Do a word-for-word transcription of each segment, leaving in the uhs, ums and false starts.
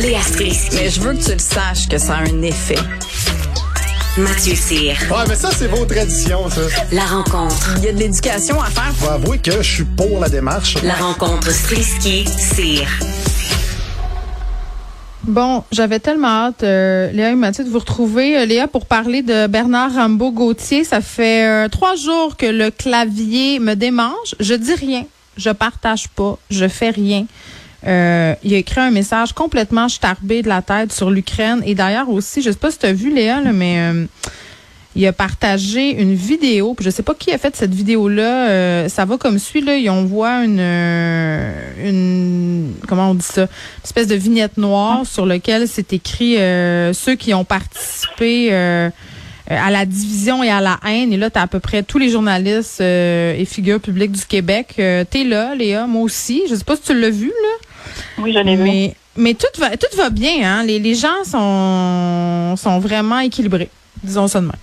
Léa Strisky. Mais je veux que tu le saches que ça a un effet. Mathieu Cyr. Ouais, mais ça, c'est vos traditions, ça. La rencontre. Il y a de l'éducation à faire. Faut avouer que je suis pour la démarche. La rencontre Strisky-Cyr. Bon, j'avais tellement hâte, euh, Léa et Mathieu, de vous retrouver. Euh, Léa, pour parler de Bernard Rambo Gauthier, ça fait euh, trois jours que le clavier me démange. Je dis rien. Je partage pas. Je fais rien. Euh, il a écrit un message complètement jetarbé de la tête sur l'Ukraine. Et d'ailleurs aussi, je sais pas si tu as vu, Léa, là, mais euh, il a partagé une vidéo. Puis je sais pas qui a fait cette vidéo-là. Euh, ça va comme suit, là. On voit une, une, comment on dit ça? Une espèce de vignette noire sur laquelle c'est écrit euh, ceux qui ont participé euh, à la division et à la haine. Et là, t'as à peu près tous les journalistes euh, et figures publiques du Québec. Euh, t'es là, Léa, moi aussi. Je sais pas si tu l'as vu, là. Oui, j'en ai vu. Mais, mais tout va, tout va bien, hein. Les, les gens sont, sont vraiment équilibrés, disons ça de même.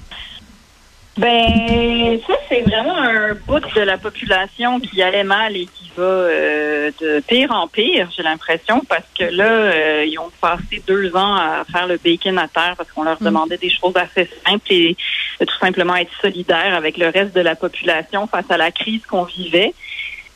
Ben, ça, c'est vraiment un bout de la population qui allait mal et qui va euh, de pire en pire, j'ai l'impression, parce que là, euh, ils ont passé deux ans à faire le bacon à terre parce qu'on leur demandait des choses assez simples et de tout simplement être solidaires avec le reste de la population face à la crise qu'on vivait.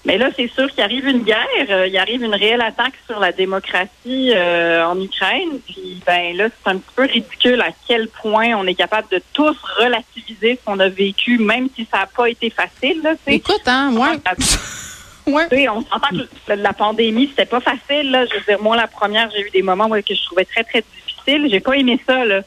Mais là, c'est sûr qu'il arrive une guerre, euh, il arrive une réelle attaque sur la démocratie euh, en Ukraine. Puis, ben là, c'est un petit peu ridicule à quel point on est capable de tous relativiser ce qu'on a vécu, même si ça n'a pas été facile. Là, t'sais. Écoute, hein, ouais. Ouais. T'sais, on s'entend que la, la pandémie, c'était pas facile. Là, je veux dire, moi, la première, j'ai eu des moments où que je trouvais très, très difficile. J'ai pas aimé ça, là.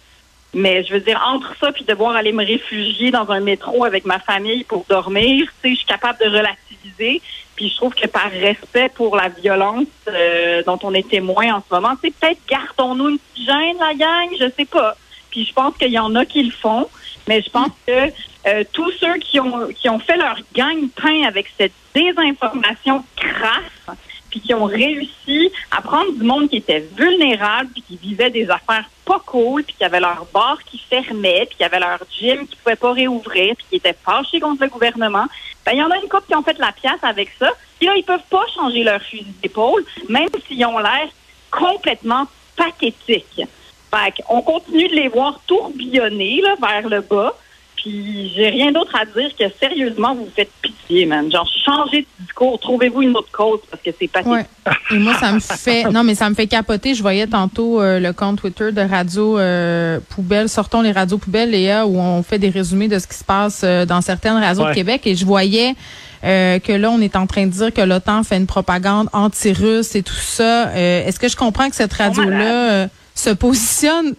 Mais je veux dire, entre ça puis devoir aller me réfugier dans un métro avec ma famille pour dormir, tu sais, je suis capable de relativiser. Puis je trouve que par respect pour la violence euh, dont on est témoin en ce moment, tu sais, peut-être gardons-nous une petite gêne, la gang, je sais pas. Puis je pense qu'il y en a qui le font, mais je pense que euh, tous ceux qui ont qui ont fait leur gagne-pain avec cette désinformation crasse, puis qui ont réussi à prendre du monde qui était vulnérable, puis qui vivait des affaires pas cool, puis qui avait leur bar qui fermait, puis qui avait leur gym qui pouvait pas réouvrir, puis qui était fâchés contre le gouvernement. Ben, il y en a une couple qui ont fait la pièce avec ça, puis là, ils peuvent pas changer leur fusil d'épaule, même s'ils ont l'air complètement pathétiques. Fait qu'on continue de les voir tourbillonner, là, vers le bas, puis j'ai rien d'autre à dire que sérieusement, vous vous faites pitié, man. Genre, changez de discours, trouvez-vous une autre cause parce que c'est pathétique. Ouais. Et moi, ça me fait... Non, mais ça me fait capoter. Je voyais tantôt euh, le compte Twitter de Radio euh, Poubelle. Sortons les radios poubelles, Léa, où on fait des résumés de ce qui se passe euh, dans certaines radios ouais. de Québec. Et je voyais euh, que là, on est en train de dire que l'OTAN fait une propagande anti-russe et tout ça. Euh, est-ce que je comprends que cette radio-là... Euh, se positionne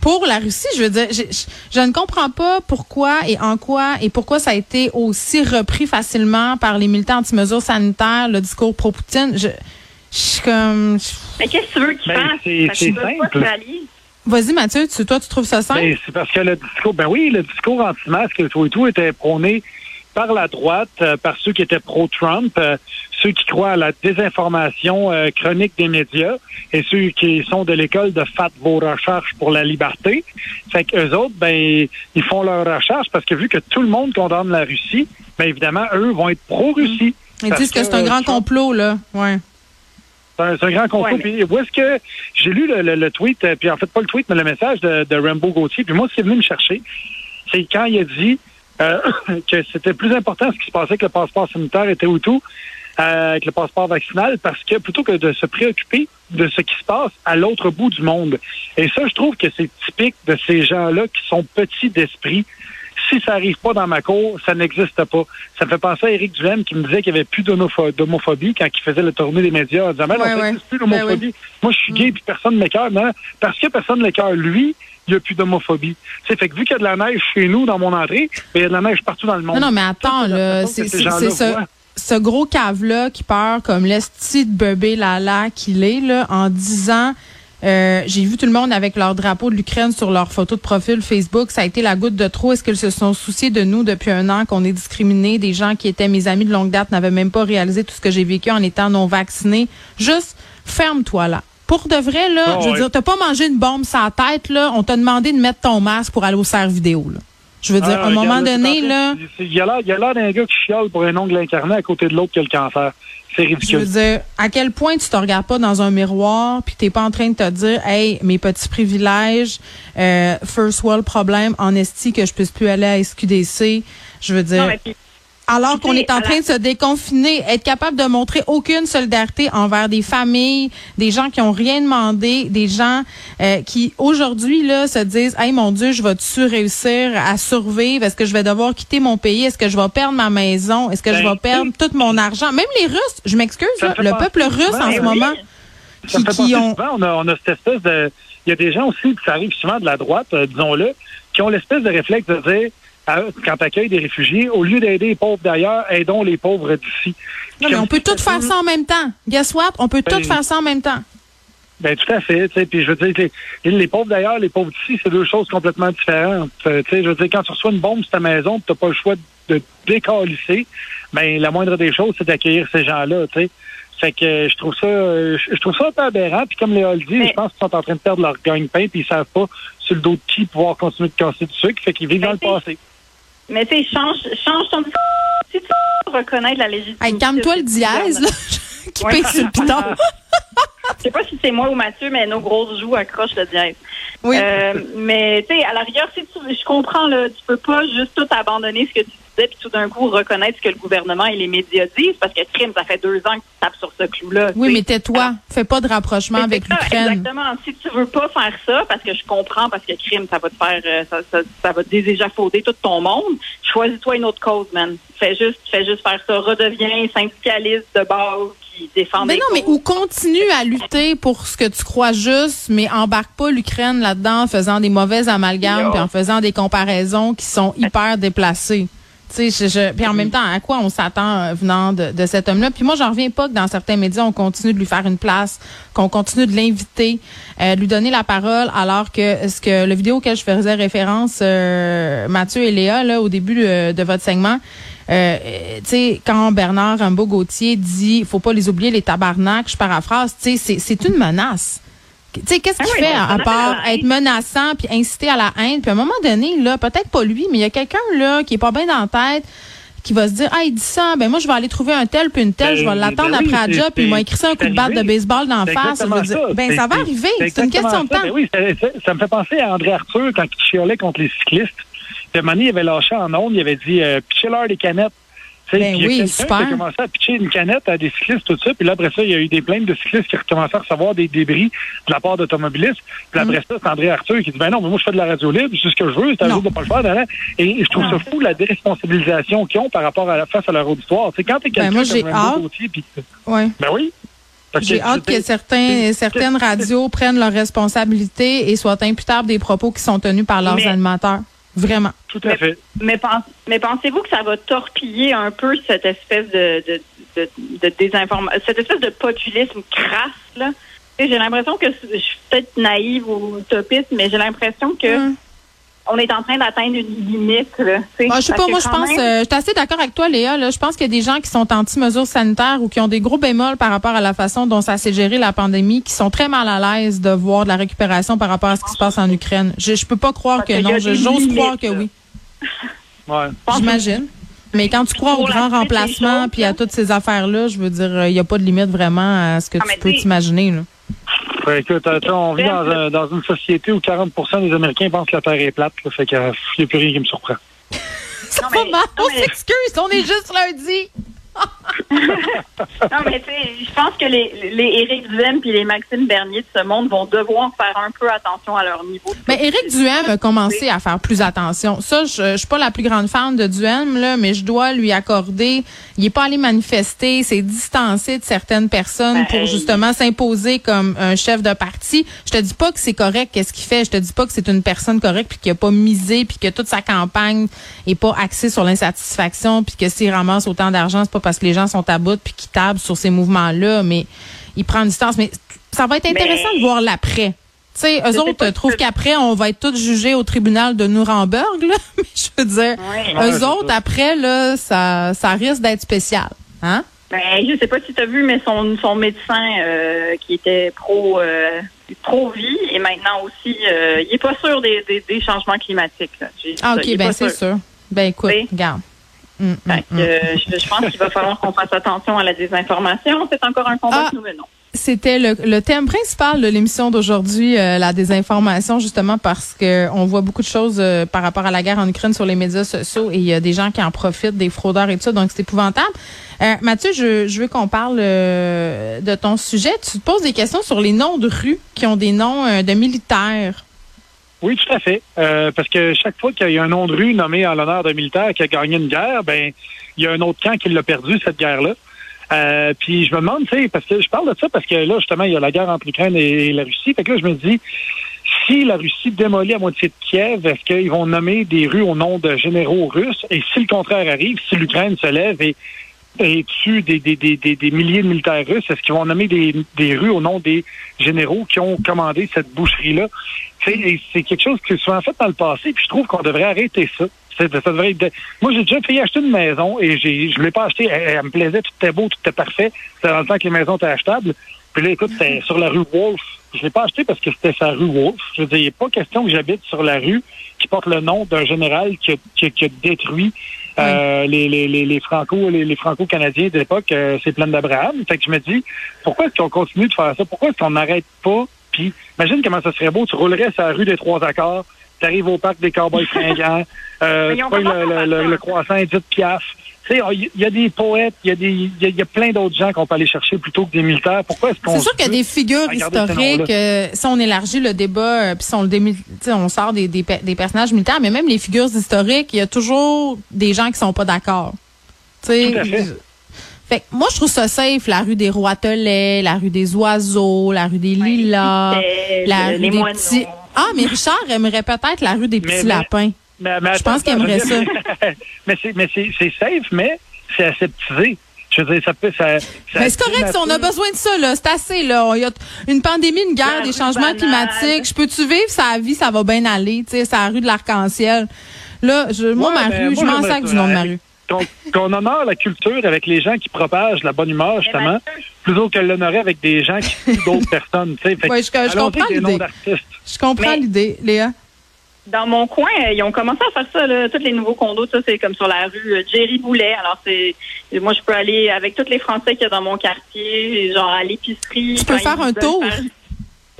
pour la Russie. Je veux dire, je, je, je ne comprends pas pourquoi et en quoi et pourquoi ça a été aussi repris facilement par les militants anti-mesures sanitaires, le discours pro-Poutine. Je, je suis comme... Je... Mais qu'est-ce que tu veux qu'ils fassent? C'est, c'est simple. Vas-y, Mathieu, tu, toi, tu trouves ça simple? Ben, c'est parce que le discours... Ben oui, le discours anti-masque et tout et tout était prôné par la droite, euh, par ceux qui étaient pro-Trump, euh, ceux qui croient à la désinformation euh, chronique des médias et ceux qui sont de l'école de faites vos recherches pour la liberté. Fait qu'eux autres, ben, ils font leurs recherches parce que vu que tout le monde condamne la Russie, ben évidemment, eux vont être pro-Russie. Mmh. Ils disent que, que c'est un grand complot, là. Ouais. C'est un, c'est un grand complot. Ouais, mais... Puis où est-ce que j'ai lu le, le, le tweet, puis en fait, pas le tweet, mais le message de, de Rambo Gauthier, puis moi, ce qui est venu me chercher, c'est quand il a dit Euh, que c'était plus important ce qui se passait que le passeport sanitaire était ou tout, euh, que le passeport vaccinal, parce que plutôt que de se préoccuper de ce qui se passe à l'autre bout du monde. Et ça, je trouve que c'est typique de ces gens-là qui sont petits d'esprit. Si ça n'arrive pas dans ma cour, ça n'existe pas. Ça me fait penser à Éric Duhaime qui me disait qu'il n'y avait plus d'homophobie quand il faisait la tournée des médias en disant « Mais non, ça n'existe plus l'homophobie. Ouais. Moi, je suis gay et personne ne m'écœure. » Non, parce que personne ne l'écœure. Lui, il n'y a plus d'homophobie. T'sais, fait que vu qu'il y a de la neige chez nous dans mon entrée, il y a de la neige partout dans le monde. Non, non mais attends, là, c'est, c'est, c'est, c'est ça. Voient. ce gros cave-là qui part comme l'esti de bébé lala qu'il est, là, en disant... Euh, j'ai vu tout le monde avec leur drapeau de l'Ukraine sur leur photo de profil Facebook. Ça a été la goutte de trop. Est-ce qu'ils se sont souciés de nous depuis un an, qu'on est discriminés? Des gens qui étaient mes amis de longue date n'avaient même pas réalisé tout ce que j'ai vécu en étant non vaccinée. Juste, ferme-toi là. Pour de vrai, là, oh, je veux oui. dire, t'as pas mangé une bombe sur la tête, là. On t'a demandé de mettre ton masque pour aller au serre vidéo, là. Je veux dire, ah, à un moment donné, là... Il y a l'air d'un gars qui chiale pour un ongle incarné à côté de l'autre qui a le cancer. C'est ridicule. Je veux dire, à quel point tu te regardes pas dans un miroir puis t'es pas en train de te dire, hey, mes petits privilèges, euh, first world problème, en esti que je puisse plus aller à S Q D C. Je veux dire, non, puis, alors qu'on est en train la... de se déconfiner, être capable de montrer aucune solidarité envers des familles, des gens qui ont rien demandé, des gens euh, qui aujourd'hui là se disent, hey, mon Dieu, je vais-tu réussir à survivre? Est-ce que je vais devoir quitter mon pays? Est-ce que je vais perdre ma maison? Est-ce que ben, je vais perdre tout mon argent? Même les Russes, je m'excuse, là, le peuple russe souvent, en oui. ce moment, ça qui, qui ont... Souvent, on, a, on a cette espèce de... Il y a des gens aussi, ça arrive souvent de la droite, euh, disons-le, qui ont l'espèce de réflexe de dire... quand tu accueilles des réfugiés, au lieu d'aider les pauvres d'ailleurs, aidons les pauvres d'ici. Non, mais on peut tout faire ça en même temps. Guess what? On peut ben, tout faire ça en même temps. Ben tout à fait. Puis je veux dire, les, les pauvres d'ailleurs, les pauvres d'ici, c'est deux choses complètement différentes. T'sais, je veux dire, quand tu reçois une bombe sur ta maison, tu n'as pas le choix de décalisser, ben la moindre des choses, c'est d'accueillir ces gens-là. T'sais. Fait que je trouve ça je trouve ça un peu aberrant. Puis comme Léa le dit, mais, je pense qu'ils sont en train de perdre leur gagne-pain, puis ils savent pas sur le dos de qui pouvoir continuer de casser du sucre. Fait qu'ils vivent dans le passé. Mais tu sais, change, change ton... Si tu veux reconnaître la légitimité... Hey, calme-toi le dièse, là, qui ouais, paye sur le piton. Je sais pas si c'est moi ou Mathieu, mais nos grosses joues accrochent le dièse. Oui. Euh, mais tu sais, à la rigueur, si tu, je comprends, là, tu peux pas juste tout abandonner ce que tu disais puis tout d'un coup reconnaître ce que le gouvernement et les médias disent, parce que crime, ça fait deux ans que tu tapes sur ce clou-là. Oui, t'sais. Mais tais-toi. Fais pas de rapprochement mais avec ça, l'Ukraine. Exactement. Si tu veux pas faire ça, parce que je comprends, parce que crime, ça va te faire, ça, ça, ça va te déséchafauder tout ton monde, choisis-toi une autre cause, man. Fais juste, fais juste faire ça. Redeviens syndicaliste de base. Mais non, mais ou continue à lutter pour ce que tu crois juste, mais embarque pas l'Ukraine là-dedans en faisant des mauvaises amalgames puis en faisant des comparaisons qui sont hyper déplacées. Tu sais, je, je, puis en même temps, à quoi on s'attend venant de, de cet homme-là? Puis moi, j'en reviens pas que dans certains médias, on continue de lui faire une place, qu'on continue de l'inviter, euh, de lui donner la parole, alors que ce que le vidéo auquel je faisais référence, euh, Mathieu et Léa, là, au début euh, de votre segment, Euh, tu sais, quand Bernard Rambo Gauthier dit « Faut pas les oublier, les tabarnaks », je paraphrase, tu sais, c'est, c'est une menace. Tu sais, qu'est-ce qu'il ah oui, fait à part être menaçant puis inciter à la haine? Puis à un moment donné, là, peut-être pas lui, mais il y a quelqu'un, là, qui est pas bien dans la tête, qui va se dire « Ah, il dit ça, ben moi, je vais aller trouver un tel puis une telle, ben, je vais l'attendre ben oui, après la job, puis il m'a écrit ça un coup de batte de baseball d'en face. » Je veux dire, ça. Ben, c'est, ça va c'est, arriver, c'est, c'est une question de temps. Ben oui, ça, ça, ça me fait penser à André Arthur quand il chialait contre les cyclistes. De manière, il avait lâché en ondes, il avait dit euh, « Pitchez-leur des canettes ». Ben oui, quelqu'un super. Il a commencé à pitcher une canette à des cyclistes, tout ça. Puis là, après ça, il y a eu des plaintes de cyclistes qui ont recommencé à recevoir des débris de la part d'automobilistes. Puis après mm. ça, c'est André Arthur qui dit « Ben non, mais moi, je fais de la radio libre, c'est ce que je veux, c'est à vous de ne pas le faire. » Et, et je trouve non. ça fou, la déresponsabilisation qu'ils ont par rapport à la face à leur auditoire. T'sais, quand t'es quelqu'un ben moi, j'ai comme un Gauthier, puis... Ouais. Ben oui. Parce J'ai que, hâte que certains, certaines radios prennent leurs responsabilités et soient imputables des propos qui sont tenus par leurs mais... animateurs. Vraiment. Tout à mais, fait. Mais, pense, mais pensez-vous que ça va torpiller un peu cette espèce de, de, de, de désinformation, cette espèce de populisme crasse, là? Et j'ai l'impression que je suis peut-être naïve ou utopiste, mais j'ai l'impression que mm. on est en train d'atteindre une limite, là. Moi, je sais pas, moi, je pense, même... euh, je suis assez d'accord avec toi, Léa, là. Je pense qu'il y a des gens qui sont anti-mesures sanitaires ou qui ont des gros bémols par rapport à la façon dont ça s'est géré la pandémie, qui sont très mal à l'aise de voir de la récupération par rapport à ce qui se passe en Ukraine. Je, je peux pas croire que, que non. Je, j'ose limites, croire que oui. Ouais. J'imagine. Mais quand tu crois au grand remplacement puis à toutes ces affaires-là, je veux dire, il y a pas de limite vraiment à ce que ah, tu peux t'imaginer, là. Ouais, écoute, on vit dans, un, dans une société où quarante pour cent des Américains pensent que la Terre est plate. Là, fait qu'il n'y a plus rien qui me surprend. Ça va mal, on mais... s'excuse, on est juste lundi. Non, mais tu sais, je pense que les, les Éric Duhaime et les Maxime Bernier de ce monde vont devoir faire un peu attention à leur niveau. Mais Éric Duhaime a commencé à faire plus attention. Ça, je, je suis pas la plus grande fan de Duhaime, là, mais je dois lui accorder. Il est pas allé manifester, s'est distancé de certaines personnes ben, pour hey. justement s'imposer comme un chef de parti. Je te dis pas que c'est correct qu'est-ce qu'il fait. Je te dis pas que c'est une personne correcte puis qu'il a pas misé puis que toute sa campagne est pas axée sur l'insatisfaction puis que s'il ramasse autant d'argent, c'est pas parce que les gens sont à bout puis qu'ils tablent sur ces mouvements-là, mais il prend une distance. Mais ça va être intéressant mais... de voir l'après. Tu sais, eux autres trouvent qu'après, on va être tous jugés au tribunal de Nuremberg, là. Mais je veux dire, ouais, eux ouais, autres, après, là, ça, ça risque d'être spécial. Hein? Ben, je sais pas si tu as vu, mais son, son médecin euh, qui était pro, euh, pro-vie et maintenant aussi, euh, il est pas sûr des, des, des changements climatiques. Là. Ah, OK, ben c'est sûr. sûr. Ben écoute, oui. regarde. Mm, mm, mm. Euh, je, je pense qu'il va falloir qu'on fasse attention à la désinformation. C'est encore un combat ah. que nous menons. C'était le, le thème principal de l'émission d'aujourd'hui, euh, la désinformation, justement parce que on voit beaucoup de choses euh, par rapport à la guerre en Ukraine sur les médias sociaux et il y a des gens qui en profitent, des fraudeurs et tout ça, donc c'est épouvantable. Euh, Mathieu, je, je veux qu'on parle euh, de ton sujet. Tu te poses des questions sur les noms de rues qui ont des noms euh, de militaires. Oui, tout à fait. Euh, parce que chaque fois qu'il y a un nom de rue nommé en l'honneur d'un militaire qui a gagné une guerre, ben il y a un autre camp qui l'a perdu, cette guerre-là. Euh, puis je me demande, tu sais, parce que je parle de ça parce que là, justement, il y a la guerre entre l'Ukraine et, et la Russie. Fait que là, je me dis, si la Russie démolit à moitié de Kiev, est-ce qu'ils vont nommer des rues au nom de généraux russes? Et si le contraire arrive, si l'Ukraine se lève et, et tue des, des, des, des, des milliers de militaires russes, est-ce qu'ils vont nommer des, des rues au nom des généraux qui ont commandé cette boucherie-là? Tu sais, c'est quelque chose qui est souvent fait dans le passé, puis je trouve qu'on devrait arrêter ça. Ça, ça devrait être... Moi, j'ai déjà payé acheter une maison et j'ai, je ne l'ai pas achetée. Elle, elle me plaisait, tout était beau, tout était parfait. C'était dans le temps que les maisons étaient achetables. Puis là, écoute, c'était sur la rue Wolf. Je ne l'ai pas achetée parce que c'était sa rue Wolf. Je veux dire, il n'est pas question que j'habite sur la rue qui porte le nom d'un général qui a, qui a, qui a détruit euh, oui. les, les, les, les, Franco, les, les Franco-Canadiens d'époque, euh, ces plaines d'Abraham. Fait que je me dis, pourquoi est-ce qu'on continue de faire ça? Pourquoi est-ce qu'on n'arrête pas? Puis imagine comment ça serait beau. Tu roulerais sur la rue des Trois-Accords. T'arrives au parc des Cowboys fringants, euh, tu payes le, le, le, le croissant à dix piastres. Tu sais, il y, y a des poètes, il y a des, il y, y a plein d'autres gens qu'on peut aller chercher plutôt que des militaires. Pourquoi est-ce qu'on... C'est sûr qu'il y a des figures historiques. Euh, si on élargit le débat, euh, puis si on le démil... on sort des, des, des personnages militaires, mais même les figures historiques, il y a toujours des gens qui sont pas d'accord. Tu sais. Tout à fait. Fait que moi, je trouve ça safe, la rue des Roitelets, la rue des Oiseaux, la rue des Lilas, ouais, la rue des moineaux. Petits... Ah, mais Richard aimerait peut-être la rue des Petits mais, Lapins. Mais, mais, je pense qu'il aimerait ça. mais c'est, mais c'est, c'est safe, mais c'est aseptisé. Je veux dire, ça peut... Ça, ça mais c'est correct, si on a besoin de ça, là. C'est assez, là. Il y a une pandémie, une guerre, la des changements banale. climatiques. Je peux-tu vivre sa vie, ça va bien aller. Tu sais, c'est la rue de l'Arc-en-Ciel. Là, je, moi, ouais, ma rue, moi, je m'en sac du nom de ma rue. Qu'on, qu'on honore la culture avec les gens qui propagent la bonne humeur, justement, plutôt que l'honorer avec des gens qui tuent d'autres personnes. Fait, ouais, je, je comprends l'idée. Je comprends Mais, l'idée, Léa. Dans mon coin, ils ont commencé à faire ça, là, tous les nouveaux condos, ça, c'est comme sur la rue euh, Gerry Boulet. Alors, c'est moi, je peux aller avec tous les Français qu'il y a dans mon quartier, genre à l'épicerie. Tu peux faire un tour. Faire...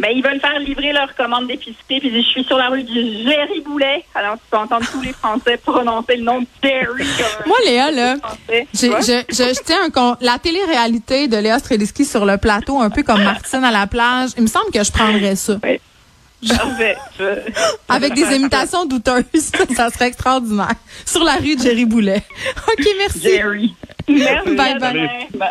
Ben, ils veulent faire livrer leur commande d'épicerie. Puis je suis sur la rue du Gerry Boulet. Alors, tu peux entendre tous les Français prononcer le nom de Jerry. Moi, Léa, là, j'ai, je, je, je tiens un con... La télé-réalité de Léa Strisky sur le plateau, un peu comme Martine à la plage, il me semble que je prendrais ça. Oui. Je... Avec des imitations douteuses, ça serait extraordinaire. Sur la rue de Gerry Boulet. OK, merci. Jerry. Merci. Bye, bye. Bye. Bye.